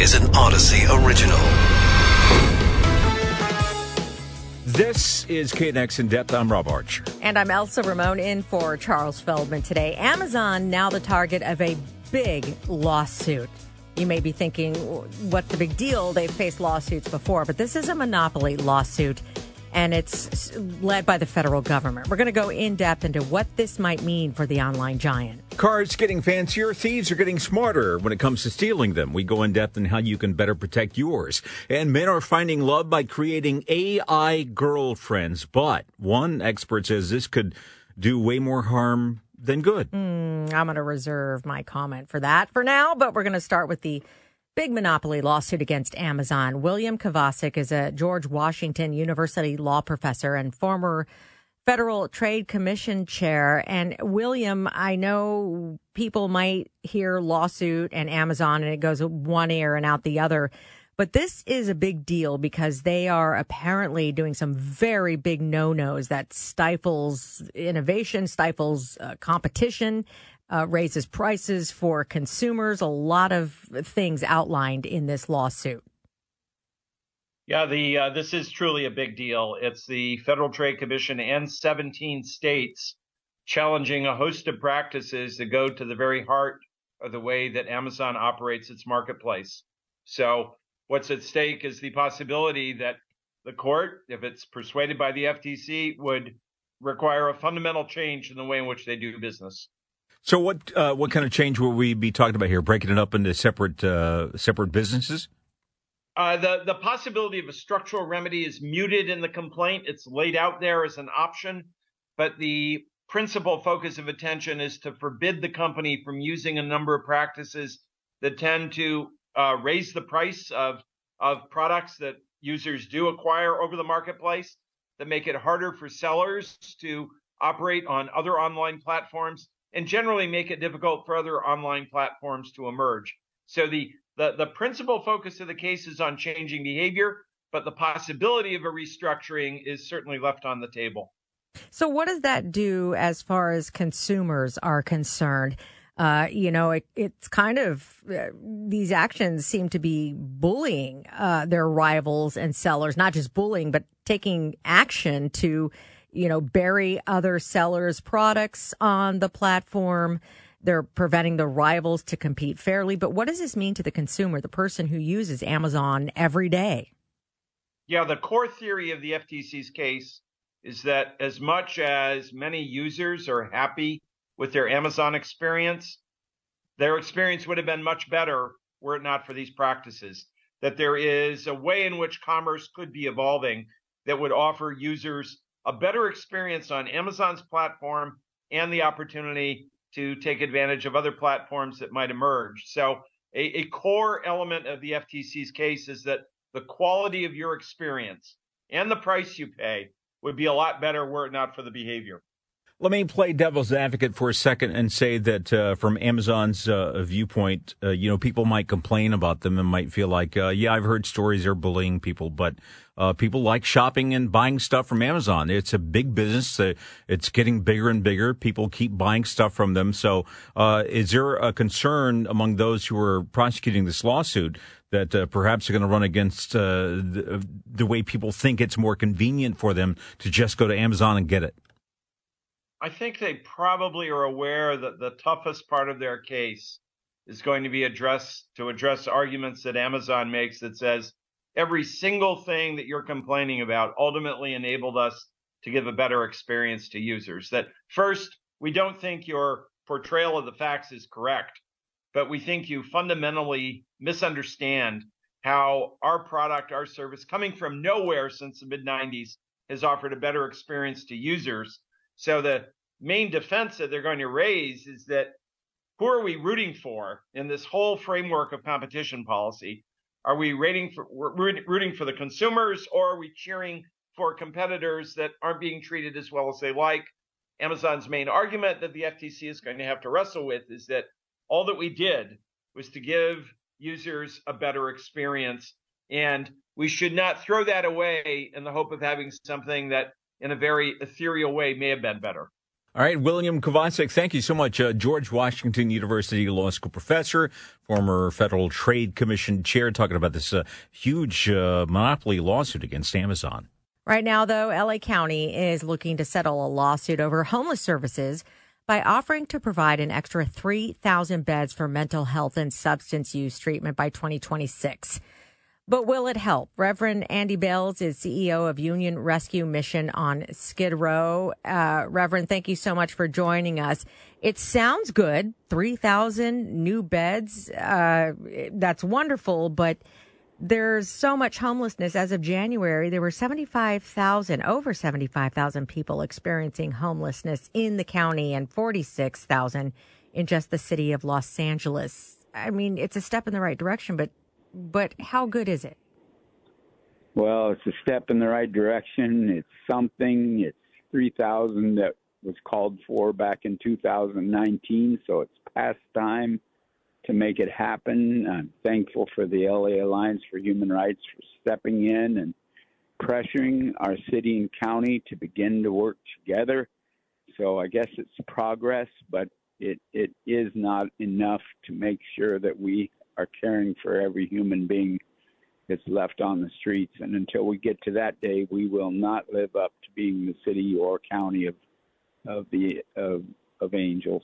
is an Odyssey original. This is KNX In Depth. I'm Rob Archer. And I'm Elsa Ramon, in for Charles Feldman today. Amazon now the target of a big lawsuit. You may be thinking, what's the big deal? They've faced lawsuits before, but this is a monopoly lawsuit, and it's led by the federal government. We're going to go in depth into what this might mean for the online giant. Cars getting fancier, thieves are getting smarter when it comes to stealing them. We go in depth on how you can better protect yours. And men are finding love by creating AI girlfriends. But one expert says this could do way more harm than good. I'm going to reserve my comment for that for now, but we're going to start with the big monopoly lawsuit against Amazon. William Kavasik is a George Washington University law professor and former Federal Trade Commission chair. And William, I know people might hear lawsuit and Amazon and it goes one ear and out the other, but this is a big deal because they are apparently doing some very big no-nos that stifles innovation, stifles competition, raises prices for consumers, a lot of things outlined in this lawsuit. Yeah, this is truly a big deal. It's the Federal Trade Commission and 17 states challenging a host of practices that go to the very heart of the way that Amazon operates its marketplace. So what's at stake is the possibility that the court, if it's persuaded by the FTC, would require a fundamental change in the way in which they do business. So what kind of change will we be talking about here? Breaking it up into separate businesses? The possibility of a structural remedy is muted in the complaint. It's laid out there as an option, but the principal focus of attention is to forbid the company from using a number of practices that tend to raise the price of products that users do acquire over the marketplace, that make it harder for sellers to operate on other online platforms, and generally make it difficult for other online platforms to emerge. So the principal focus of the case is on changing behavior, but the possibility of a restructuring is certainly left on the table. So what does that do as far as consumers are concerned? It's kind of these actions seem to be bullying their rivals and sellers, not just bullying, but taking action to bury other sellers' products on the platform. They're preventing the rivals to compete fairly. But what does this mean to the consumer, the person who uses Amazon every day? Yeah, the core theory of the FTC's case is that as much as many users are happy with their Amazon experience, their experience would have been much better were it not for these practices, that there is a way in which commerce could be evolving that would offer users a better experience on Amazon's platform and the opportunity to take advantage of other platforms that might emerge. So a core element of the FTC's case is that the quality of your experience and the price you pay would be a lot better were it not for the behavior. Let me play devil's advocate for a second and say that from Amazon's viewpoint, people might complain about them and might feel like, I've heard stories they're bullying people, but people like shopping and buying stuff from Amazon. It's a big business. It's getting bigger and bigger. People keep buying stuff from them. So is there a concern among those who are prosecuting this lawsuit that perhaps are going to run against the way people think it's more convenient for them to just go to Amazon and get it? I think they probably are aware that the toughest part of their case is going to be to address arguments that Amazon makes that says every single thing that you're complaining about ultimately enabled us to give a better experience to users. That first, we don't think your portrayal of the facts is correct, but we think you fundamentally misunderstand how our product, our service, coming from nowhere since the mid-90s, has offered a better experience to users. So the main defense that they're going to raise is that who are we rooting for in this whole framework of competition policy? Are we rooting for the consumers, or are we cheering for competitors that aren't being treated as well as they like? Amazon's main argument that the FTC is going to have to wrestle with is that all that we did was to give users a better experience, and we should not throw that away in the hope of having something that in a very ethereal way may have been better. All right, William Kavasik, thank you so much. George Washington University Law School professor, former Federal Trade Commission chair, talking about this huge monopoly lawsuit against Amazon. Right now, though, LA County is looking to settle a lawsuit over homeless services by offering to provide an extra 3,000 beds for mental health and substance use treatment by 2026. But will it help? Reverend Andy Bales is CEO of Union Rescue Mission on Skid Row. Reverend, thank you so much for joining us. It sounds good, 3,000 new beds. That's wonderful, but there's so much homelessness. As of January, there were over 75,000 people experiencing homelessness in the county and 46,000 in just the city of Los Angeles. I mean, it's a step in the right direction, but how good is it? Well, it's a step in the right direction. It's something. It's 3,000 that was called for back in 2019, so it's past time to make it happen. I'm thankful for the LA Alliance for Human Rights for stepping in and pressuring our city and county to begin to work together. So I guess it's progress, but it is not enough to make sure that we are caring for every human being that's left on the streets. And until we get to that day, we will not live up to being the city or county of angels.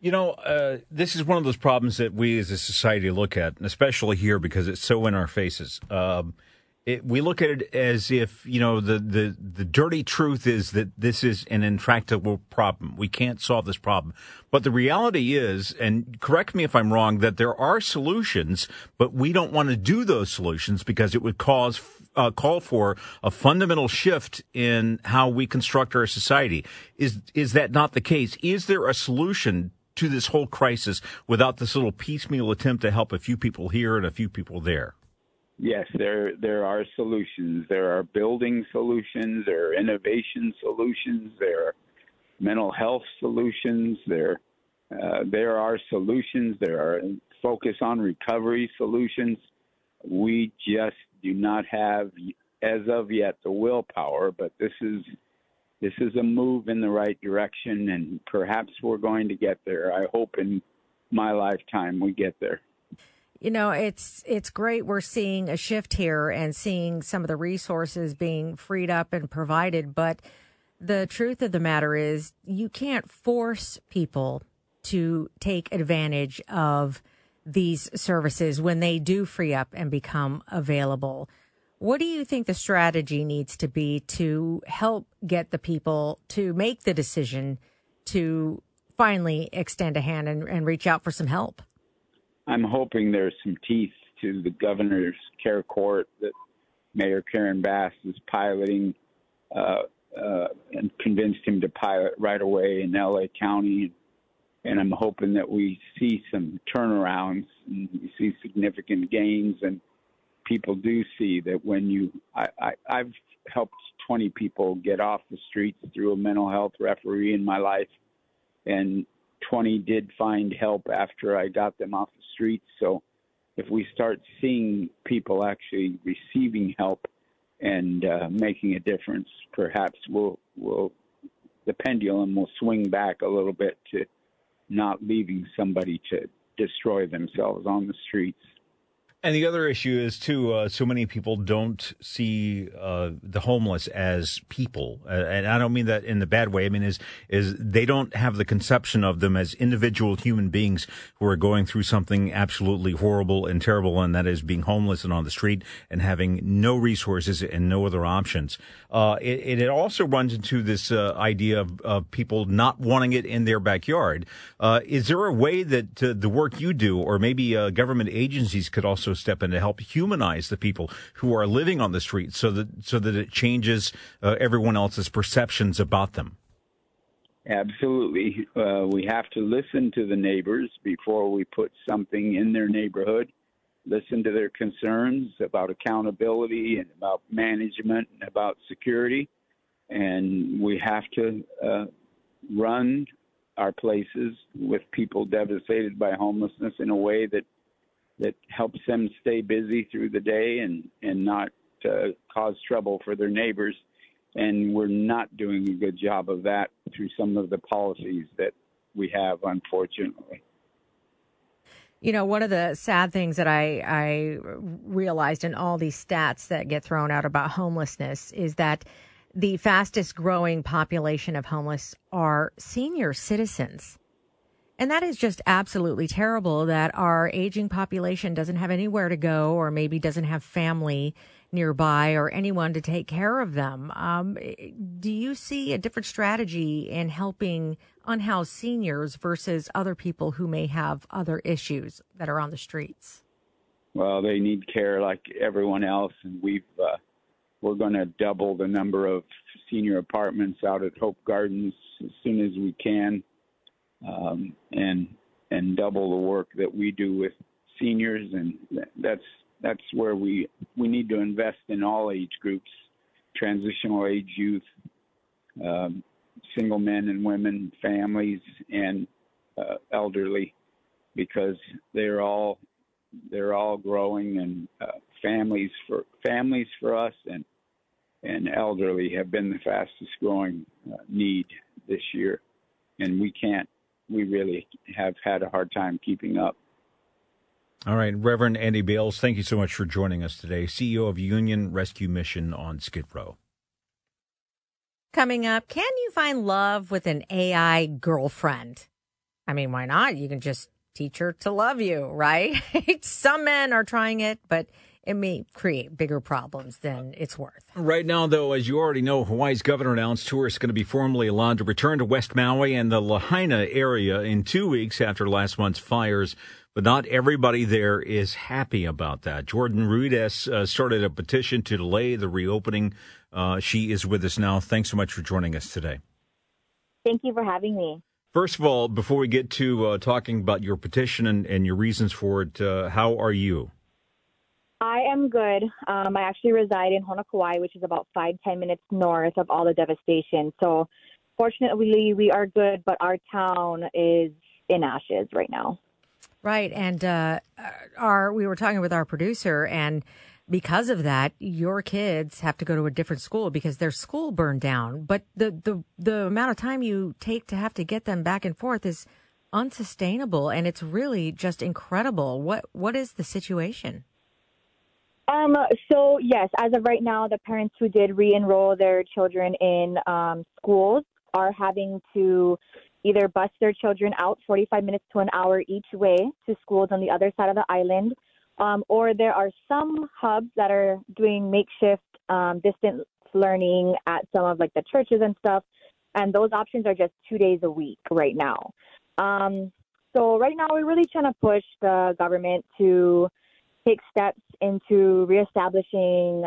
You know, this is one of those problems that we as a society look at, and especially here because it's so in our faces. We look at it as if, you know, the dirty truth is that this is an intractable problem. We can't solve this problem. But the reality is, and correct me if I'm wrong, that there are solutions, but we don't want to do those solutions because it would call for a fundamental shift in how we construct our society. Is that not the case? Is there a solution to this whole crisis without this little piecemeal attempt to help a few people here and a few people there? Yes, there are solutions. There are building solutions. There are innovation solutions. There are mental health solutions. There are solutions. There are focus on recovery solutions. We just do not have, as of yet, the willpower. But this is a move in the right direction, and perhaps we're going to get there. I hope in my lifetime we get there. You know, it's great we're seeing a shift here and seeing some of the resources being freed up and provided, but the truth of the matter is you can't force people to take advantage of these services when they do free up and become available. What do you think the strategy needs to be to help get the people to make the decision to finally extend a hand and reach out for some help? I'm hoping there's some teeth to the governor's care court that Mayor Karen Bass is piloting and convinced him to pilot right away in LA County. And I'm hoping that we see some turnarounds and we see significant gains, and people do see that when I've helped 20 people get off the streets through a mental health referee in my life, and 20 did find help after I got them off the streets. So if we start seeing people actually receiving help and making a difference, perhaps the pendulum will swing back a little bit to not leaving somebody to destroy themselves on the streets. And the other issue is, too, so many people don't see the homeless as people. And I don't mean that in the bad way. I mean, is they don't have the conception of them as individual human beings who are going through something absolutely horrible and terrible, and that is being homeless and on the street and having no resources and no other options. It also runs into this idea of people not wanting it in their backyard. Is there a way that the work you do, or maybe government agencies could also step in to help humanize the people who are living on the streets so that it changes everyone else's perceptions about them? Absolutely. We have to listen to the neighbors before we put something in their neighborhood, listen to their concerns about accountability and about management and about security. And we have to run our places with people devastated by homelessness in a way that helps them stay busy through the day and not cause trouble for their neighbors. And we're not doing a good job of that through some of the policies that we have, unfortunately. You know, one of the sad things that I realized in all these stats that get thrown out about homelessness is that the fastest growing population of homeless are senior citizens. And that is just absolutely terrible that our aging population doesn't have anywhere to go, or maybe doesn't have family nearby or anyone to take care of them. Do you see a different strategy in helping unhoused seniors versus other people who may have other issues that are on the streets? Well, they need care like everyone else, and we're going to double the number of senior apartments out at Hope Gardens as soon as we can, and double the work that we do with seniors, and that's where we need to invest in all age groups, transitional age youth, single men and women, families, and elderly, because they're all growing, and families for us and elderly have been the fastest growing need this year, and we really have had a hard time keeping up. All right, Reverend Andy Bales, thank you so much for joining us today, CEO of Union Rescue Mission on Skid Row. Coming up, can you find love with an AI girlfriend? I mean, why not? You can just teach her to love you, right? Some men are trying it, but it may create bigger problems than it's worth. Right now, though, as you already know, Hawaii's governor announced tourists are going to be formally allowed to return to West Maui and the Lahaina area in 2 weeks after last month's fires. But not everybody there is happy about that. Jordan Ruides started a petition to delay the reopening. She is with us now. Thanks so much for joining us today. Thank you for having me. First of all, before we get to talking about your petition and your reasons for it, how are you? I am good. I actually reside in Honokawai, which is about 5-10 minutes north of all the devastation. So fortunately, we are good, but our town is in ashes right now. Right. And we were talking with our producer, and because of that, your kids have to go to a different school because their school burned down. But the amount of time you take to have to get them back and forth is unsustainable. And it's really just incredible. What is the situation? So, yes, as of right now, the parents who did re-enroll their children in schools are having to either bus their children out 45 minutes to an hour each way to schools on the other side of the island, or there are some hubs that are doing makeshift distance learning at some of like the churches and stuff, and those options are just 2 days a week right now. So right now we're really trying to push the government to take steps into reestablishing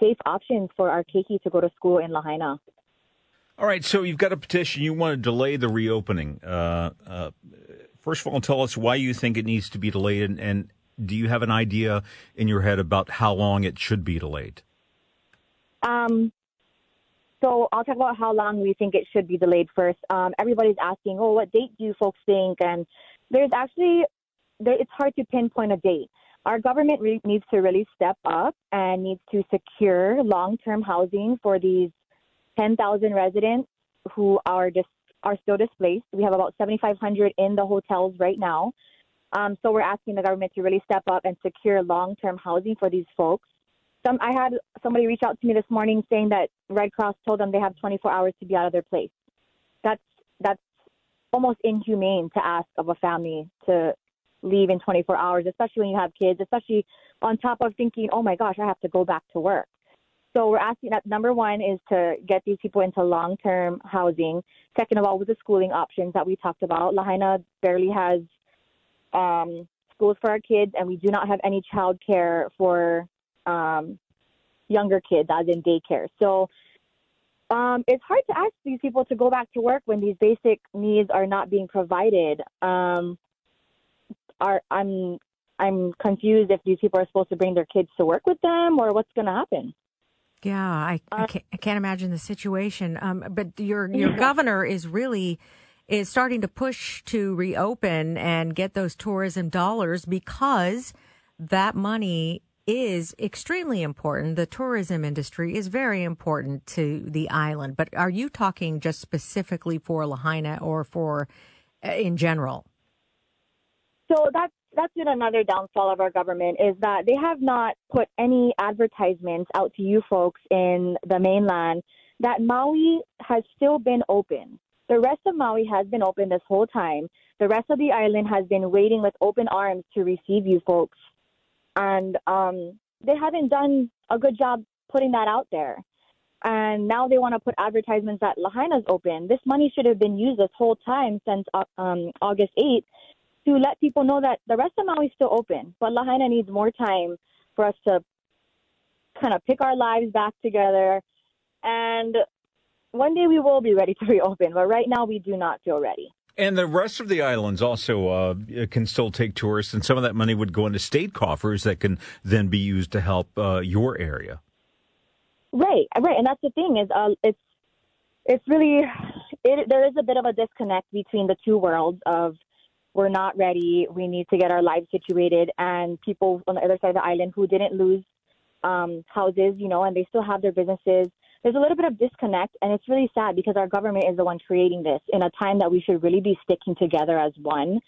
safe options for our keiki to go to school in Lahaina. All right, so you've got a petition. You want to delay the reopening. First of all, tell us why you think it needs to be delayed, and do you have an idea in your head about how long it should be delayed? So I'll talk about how long we think it should be delayed first. Everybody's asking, oh, what date do you folks think? And there's actually, it's hard to pinpoint a date. Our government needs to really step up and needs to secure long-term housing for these 10,000 residents who are still displaced. We have about 7,500 in the hotels right now. So we're asking the government to really step up and secure long-term housing for these folks. I had somebody reach out to me this morning saying that Red Cross told them they have 24 hours to be out of their place. That's almost inhumane to ask of a family to leave in 24 hours, especially when you have kids, especially on top of thinking, oh my gosh, I have to go back to work. So we're asking that number one is to get these people into long-term housing. Second of all, with the schooling options that we talked about, Lahaina barely has schools for our kids, and we do not have any child care for younger kids, as in daycare. So it's hard to ask these people to go back to work when these basic needs are not being provided. I'm confused if these people are supposed to bring their kids to work with them or what's going to happen. Yeah, I can't imagine the situation. But your governor is starting to push to reopen and get those tourism dollars because that money is extremely important. The tourism industry is very important to the island. But are you talking just specifically for Lahaina or for in general? So that's been another downfall of our government, is that they have not put any advertisements out to you folks in the mainland that Maui has still been open. The rest of Maui has been open this whole time. The rest of the island has been waiting with open arms to receive you folks. And they haven't done a good job putting that out there. And now they want to put advertisements that Lahaina's open. This money should have been used this whole time since August 8th. To let people know that the rest of Maui is still open, but Lahaina needs more time for us to kind of pick our lives back together. And one day we will be ready to reopen, but right now we do not feel ready. And the rest of the islands also can still take tourists, and some of that money would go into state coffers that can then be used to help your area. Right. And that's the thing is there is a bit of a disconnect between the two worlds of we're not ready, we need to get our lives situated, and people on the other side of the island who didn't lose houses, and they still have their businesses. There's a little bit of disconnect, and it's really sad because our government is the one creating this in a time that we should really be sticking together as one.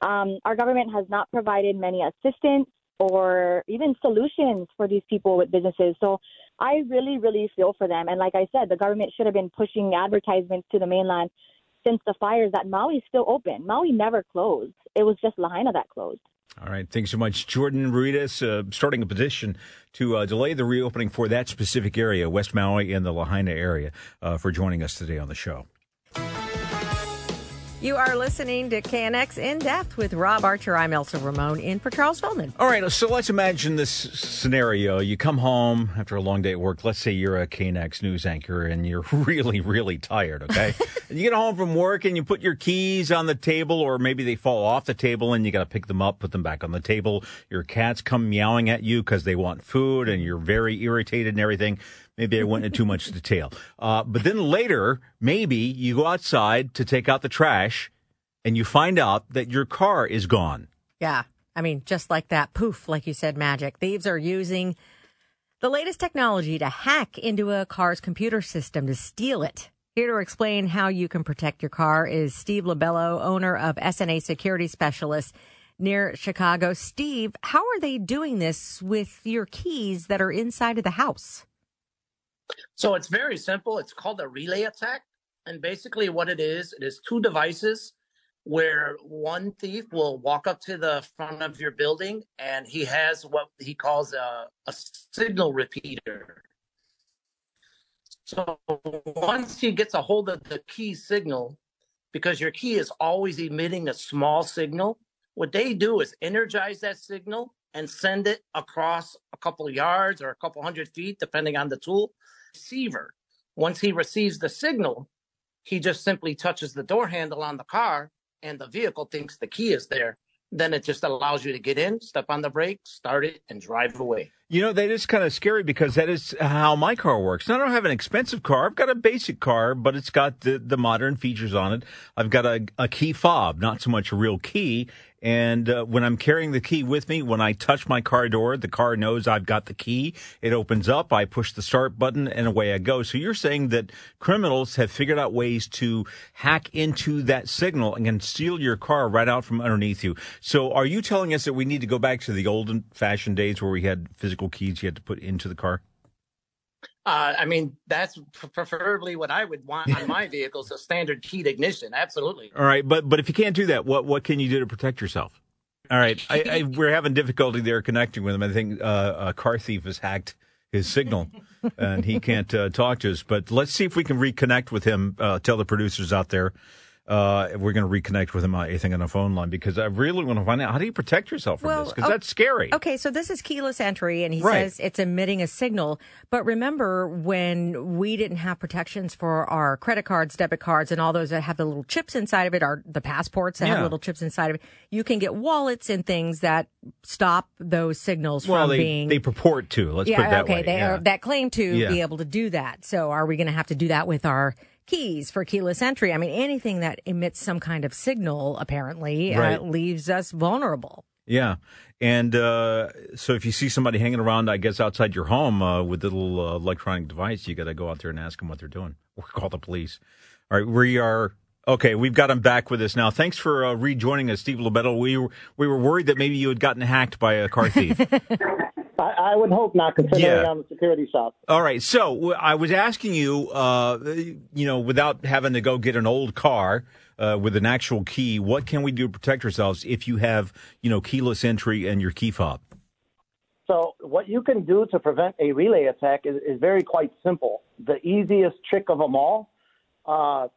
Our government has not provided many assistance or even solutions for these people with businesses. So I really, really feel for them. And like I said, the government should have been pushing advertisements to the mainland since the fires that Maui's still open. Maui never closed. It was just Lahaina that closed. All right. Thanks so much. Jordan Ruides, starting a petition to delay the reopening for that specific area, West Maui and the Lahaina area, for joining us today on the show. You are listening to KNX In Depth with Rob Archer. I'm Elsa Ramon in for Charles Feldman. All right, so let's imagine this scenario. You come home after a long day at work. Let's say you're a KNX news anchor and you're really, really tired, okay? And you get home from work and you put your keys on the table, or maybe they fall off the table and you got to pick them up, put them back on the table. Your cats come meowing at you because they want food and you're very irritated and everything. Maybe I went into too much detail. But then later, maybe you go outside to take out the trash and you find out that your car is gone. Yeah. I mean, just like that. Poof, like you said, magic. Thieves are using the latest technology to hack into a car's computer system to steal it. Here to explain how you can protect your car is Steve Lobello, owner of SNA Security Specialists near Chicago. Steve, how are they doing this with your keys that are inside of the house? So it's very simple. It's called a relay attack. And basically what it is two devices where one thief will walk up to the front of your building and he has what he calls a signal repeater. So once he gets a hold of the key signal, because your key is always emitting a small signal, what they do is energize that signal and send it across a couple of yards or a couple hundred feet, depending on the tool. Receiver, once he receives the signal, he just simply touches the door handle on the car and the vehicle thinks the key is there. Then it just allows you to get in, step on the brake, start it, and drive away. You know, that is kind of scary because that is how my car works. Now, I don't have an expensive car. I've got a basic car, but it's got the modern features on it. I've got a key fob, not so much a real key. And when I'm carrying the key with me, when I touch my car door, the car knows I've got the key. It opens up. I push the start button and away I go. So you're saying that criminals have figured out ways to hack into that signal and can steal your car right out from underneath you. So are you telling us that we need to go back to the old fashioned days where we had physical keys you had to put into the car? I mean, that's preferably what I would want on my vehicles, a standard keyed ignition. Absolutely. All right. But if you can't do that, what can you do to protect yourself? All right. We're having difficulty there connecting with him. I think a car thief has hacked his signal and he can't talk to us. But let's see if we can reconnect with him. Tell the producers out there. We're going to reconnect with him, I think, on the phone line, because I really want to find out, how do you protect yourself from this? Because that's scary. Okay, so this is keyless entry, and he says it's emitting a signal. But remember when we didn't have protections for our credit cards, debit cards, and all those that have the little chips inside of it, are the passports that have little chips inside of it. You can get wallets and things that stop those signals from being... they purport to, let's put it that way. That claim to be able to do that. So are we going to have to do that with our... keys for keyless entry? I mean, anything that emits some kind of signal, apparently, leaves us vulnerable. Yeah. And so if you see somebody hanging around, I guess, outside your home with a little electronic device, you got to go out there and ask them what they're doing or call the police. All right. We are. Okay, we've got him back with us now. Thanks for rejoining us, Steve Lobello. We were worried that maybe you had gotten hacked by a car thief. I would hope not, considering I'm a security shop. All right, so I was asking you, without having to go get an old car with an actual key, what can we do to protect ourselves if you have, keyless entry and your key fob? So what you can do to prevent a relay attack is very quite simple. The easiest trick of them all.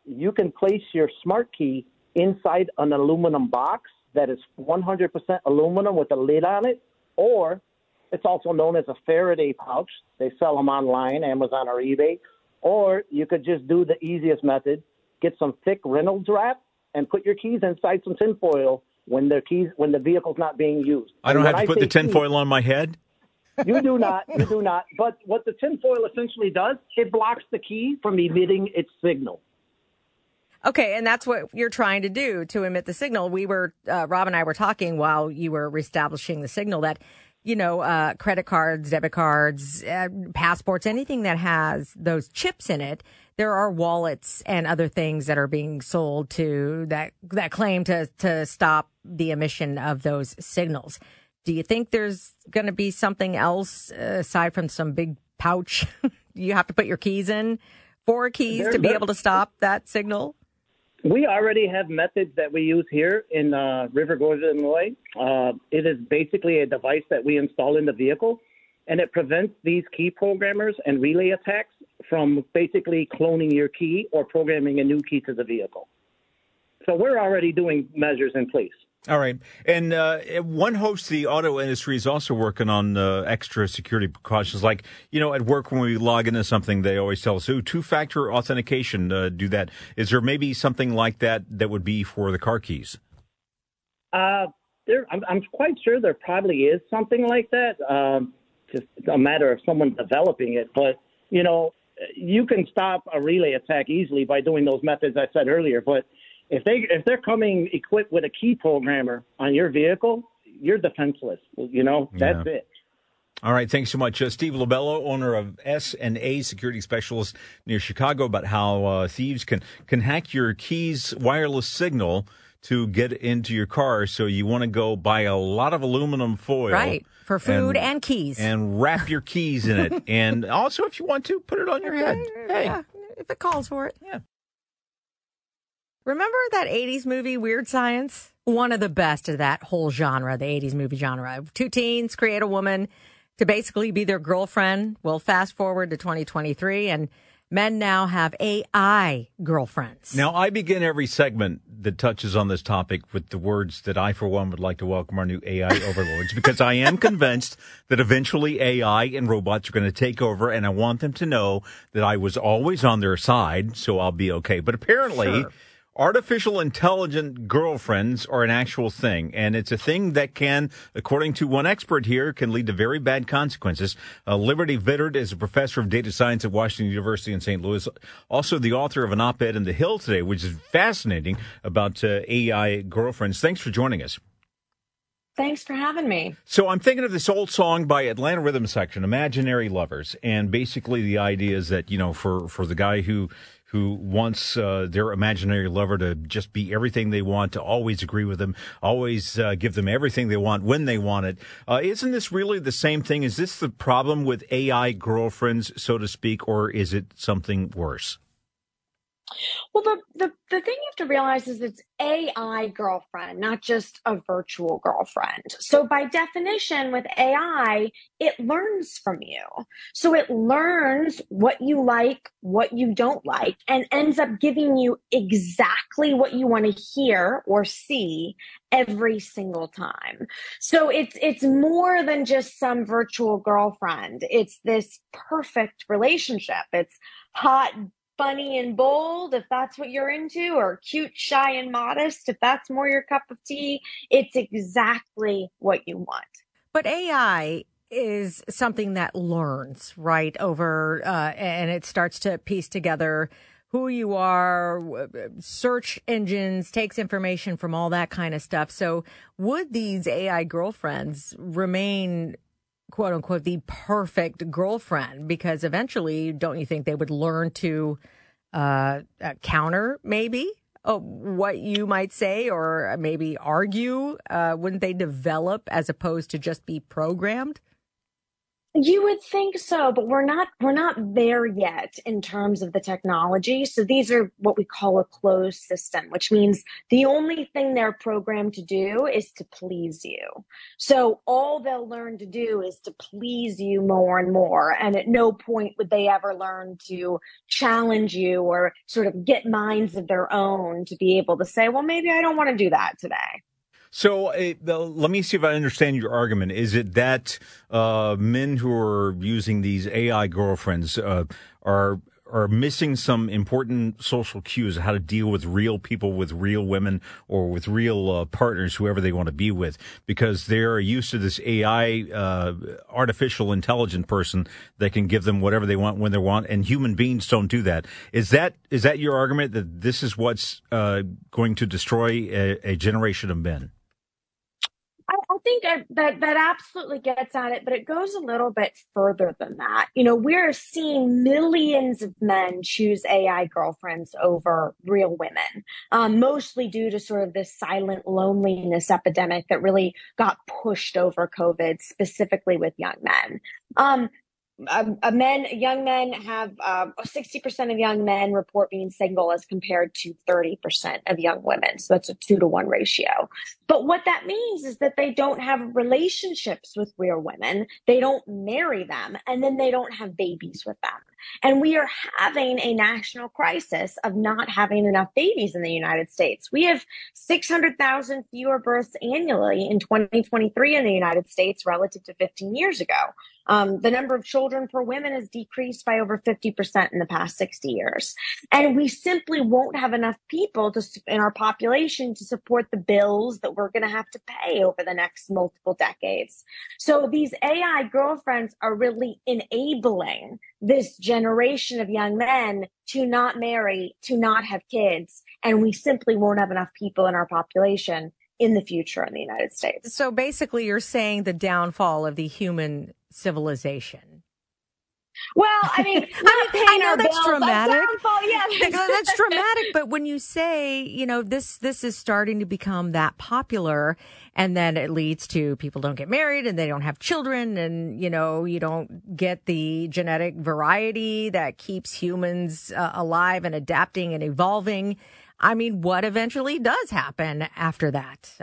You can place your smart key inside an aluminum box that is 100% aluminum with a lid on it, or it's also known as a Faraday pouch. They sell them online, Amazon or eBay. Or you could just do the easiest method, get some thick Reynolds wrap and put your keys inside some tinfoil when the vehicle's not being used. I don't have to put the tinfoil on my head? You do not. But what the tinfoil essentially does, it blocks the key from emitting its signal. Okay, and that's what you're trying to do, to emit the signal. We were, Rob and I were talking while you were reestablishing the signal that, credit cards, debit cards, passports, anything that has those chips in it, there are wallets and other things that are being sold to that claim to stop the emission of those signals. Do you think there's going to be something else aside from some big pouch you have to put your keys in, to be able to stop that signal? We already have methods that we use here in River Gorge, Illinois. It is basically a device that we install in the vehicle, and it prevents these key programmers and relay attacks from basically cloning your key or programming a new key to the vehicle. So we're already doing measures in place. All right. And one hopes the auto industry is also working on extra security precautions. Like, at work when we log into something, they always tell us, two-factor authentication, do that. Is there maybe something like that would be for the car keys? I'm quite sure there probably is something like that. Just a matter of someone developing it. But, you can stop a relay attack easily by doing those methods I said earlier. But if they're coming equipped with a key programmer on your vehicle, you're defenseless. That's it. All right. Thanks so much. Steve Lobello, owner of SNA Security Specialists near Chicago, about how thieves can hack your key's wireless signal to get into your car. So you want to go buy a lot of aluminum foil. Right. For food and keys. And wrap your keys in it. And also, if you want to, put it on your head. Hey. Yeah, if it calls for it. Yeah. Remember that 80s movie, Weird Science? One of the best of that whole genre, the 80s movie genre. Two teens create a woman to basically be their girlfriend. Well, fast forward to 2023, and men now have AI girlfriends. Now, I begin every segment that touches on this topic with the words that I, for one, would like to welcome our new AI overlords, because I am convinced that eventually AI and robots are going to take over, and I want them to know that I was always on their side, so I'll be okay. But apparently... Sure. Artificial intelligent girlfriends are an actual thing, and it's a thing that can, according to one expert here, can lead to very bad consequences. Liberty Vittert is a professor of data science at Washington University in St. Louis, also the author of an op-ed in The Hill today, which is fascinating, about AI girlfriends. Thanks for joining us. Thanks for having me. So I'm thinking of this old song by Atlanta Rhythm Section, Imaginary Lovers, and basically the idea is that, for the guy who wants their imaginary lover to just be everything they want, to always agree with them, always give them everything they want when they want it. Isn't this really the same thing? Is this the problem with AI girlfriends, so to speak, or is it something worse? Well, the thing you have to realize is it's AI girlfriend, not just a virtual girlfriend. So by definition, with AI, it learns from you. So it learns what you like, what you don't like, and ends up giving you exactly what you want to hear or see every single time. So it's more than just some virtual girlfriend. It's this perfect relationship. It's hot, funny and bold, if that's what you're into, or cute, shy, and modest, if that's more your cup of tea. It's exactly what you want. But AI is something that learns, right, over, and it starts to piece together who you are, search engines, takes information from all that kind of stuff. So would these AI girlfriends remain, quote unquote, the perfect girlfriend? Because eventually, don't you think they would learn to counter maybe what you might say, or maybe argue? Wouldn't they develop as opposed to just be programmed? You would think so, but we're not there yet in terms of the technology. So these are what we call a closed system, which means the only thing they're programmed to do is to please you. So all they'll learn to do is to please you more and more. And at no point would they ever learn to challenge you or sort of get minds of their own to be able to say, well, maybe I don't want to do that today. So let me see if I understand your argument. Is it that men who are using these AI girlfriends are missing some important social cues, how to deal with real people, with real women, or with real partners, whoever they want to be with, because they're used to this AI, artificial intelligent person that can give them whatever they want when they want, and human beings don't do that. Is that your argument, that this is what's going to destroy a generation of men? I think that absolutely gets at it, but it goes a little bit further than that. You know, we're seeing millions of men choose AI girlfriends over real women, mostly due to sort of this silent loneliness epidemic that really got pushed over COVID, specifically with young men. Young men have 60% of young men report being single as compared to 30% of young women. So that's a 2-to-1 ratio. But what that means is that they don't have relationships with real women. They don't marry them, and then they don't have babies with them. And we are having a national crisis of not having enough babies in the United States. We have 600,000 fewer births annually in 2023 in the United States relative to 15 years ago. The number of children per woman has decreased by over 50% in the past 60 years. And we simply won't have enough people in our population to support the bills that we're going to have to pay over the next multiple decades. So these AI girlfriends are really enabling this generation of young men to not marry, to not have kids, and we simply won't have enough people in our population in the future in the United States. So basically you're saying the downfall of the human civilization. Well, I mean, I know that's dramatic. That's dramatic. But when you say, you know, this is starting to become that popular, and then it leads to people don't get married and they don't have children, and, you know, you don't get the genetic variety that keeps humans alive and adapting and evolving. I mean, what eventually does happen after that?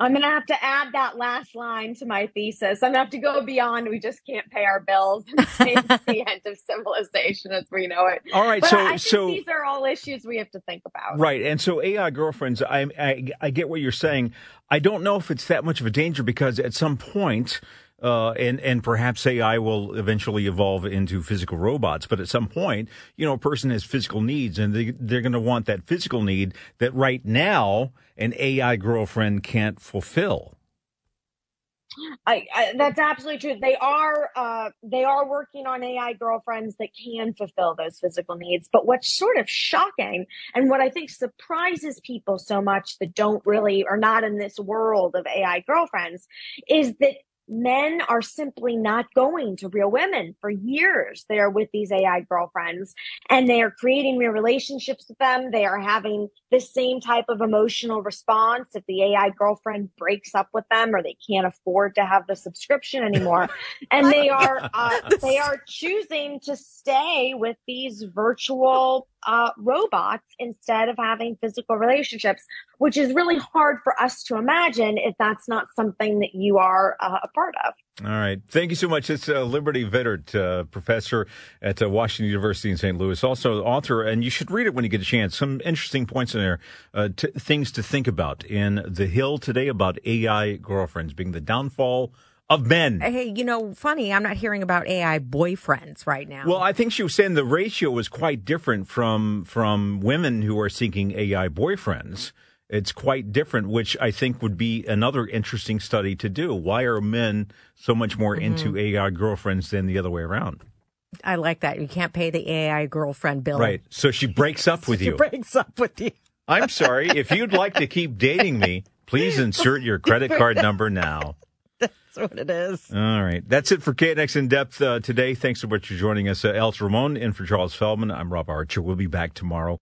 I'm going to have to add that last line to my thesis. I'm going to have to go beyond, we just can't pay our bills, and it's the end of civilization as we know it. All right. But I think these are all issues we have to think about. Right. And so AI girlfriends, I get what you're saying. I don't know if it's that much of a danger, because at some point, and perhaps AI will eventually evolve into physical robots. But at some point, you know, a person has physical needs, and they're going to want that physical need that right now an AI girlfriend can't fulfill. That's absolutely true. They are working on AI girlfriends that can fulfill those physical needs. But what's sort of shocking, and what I think surprises people so much that don't really, are not in this world of AI girlfriends, is that men are simply not going to real women for years. They are with these AI girlfriends, and they are creating real relationships with them. They are having the same type of emotional response if the AI girlfriend breaks up with them or they can't afford to have the subscription anymore. And they are choosing to stay with these virtual robots instead of having physical relationships, which is really hard for us to imagine if that's not something that you are a part of. All right. Thank you so much. It's Liberty Vittert, professor at Washington University in St. Louis, also author, and you should read it when you get a chance. Some interesting points in there, things to think about in The Hill today about AI girlfriends being the downfall of men. Hey, you know, funny, I'm not hearing about AI boyfriends right now. Well, I think she was saying the ratio was quite different from women who are seeking AI boyfriends. It's quite different, which I think would be another interesting study to do. Why are men so much more into AI girlfriends than the other way around? I like that. You can't pay the AI girlfriend bill. Right. So she breaks up with you. She breaks up with you. I'm sorry. If you'd like to keep dating me, please insert your credit card number now. That's what it is. All right. That's it for KNX In Depth today. Thanks so much for joining us. Elsa Ramon in for Charles Feldman. I'm Rob Archer. We'll be back tomorrow.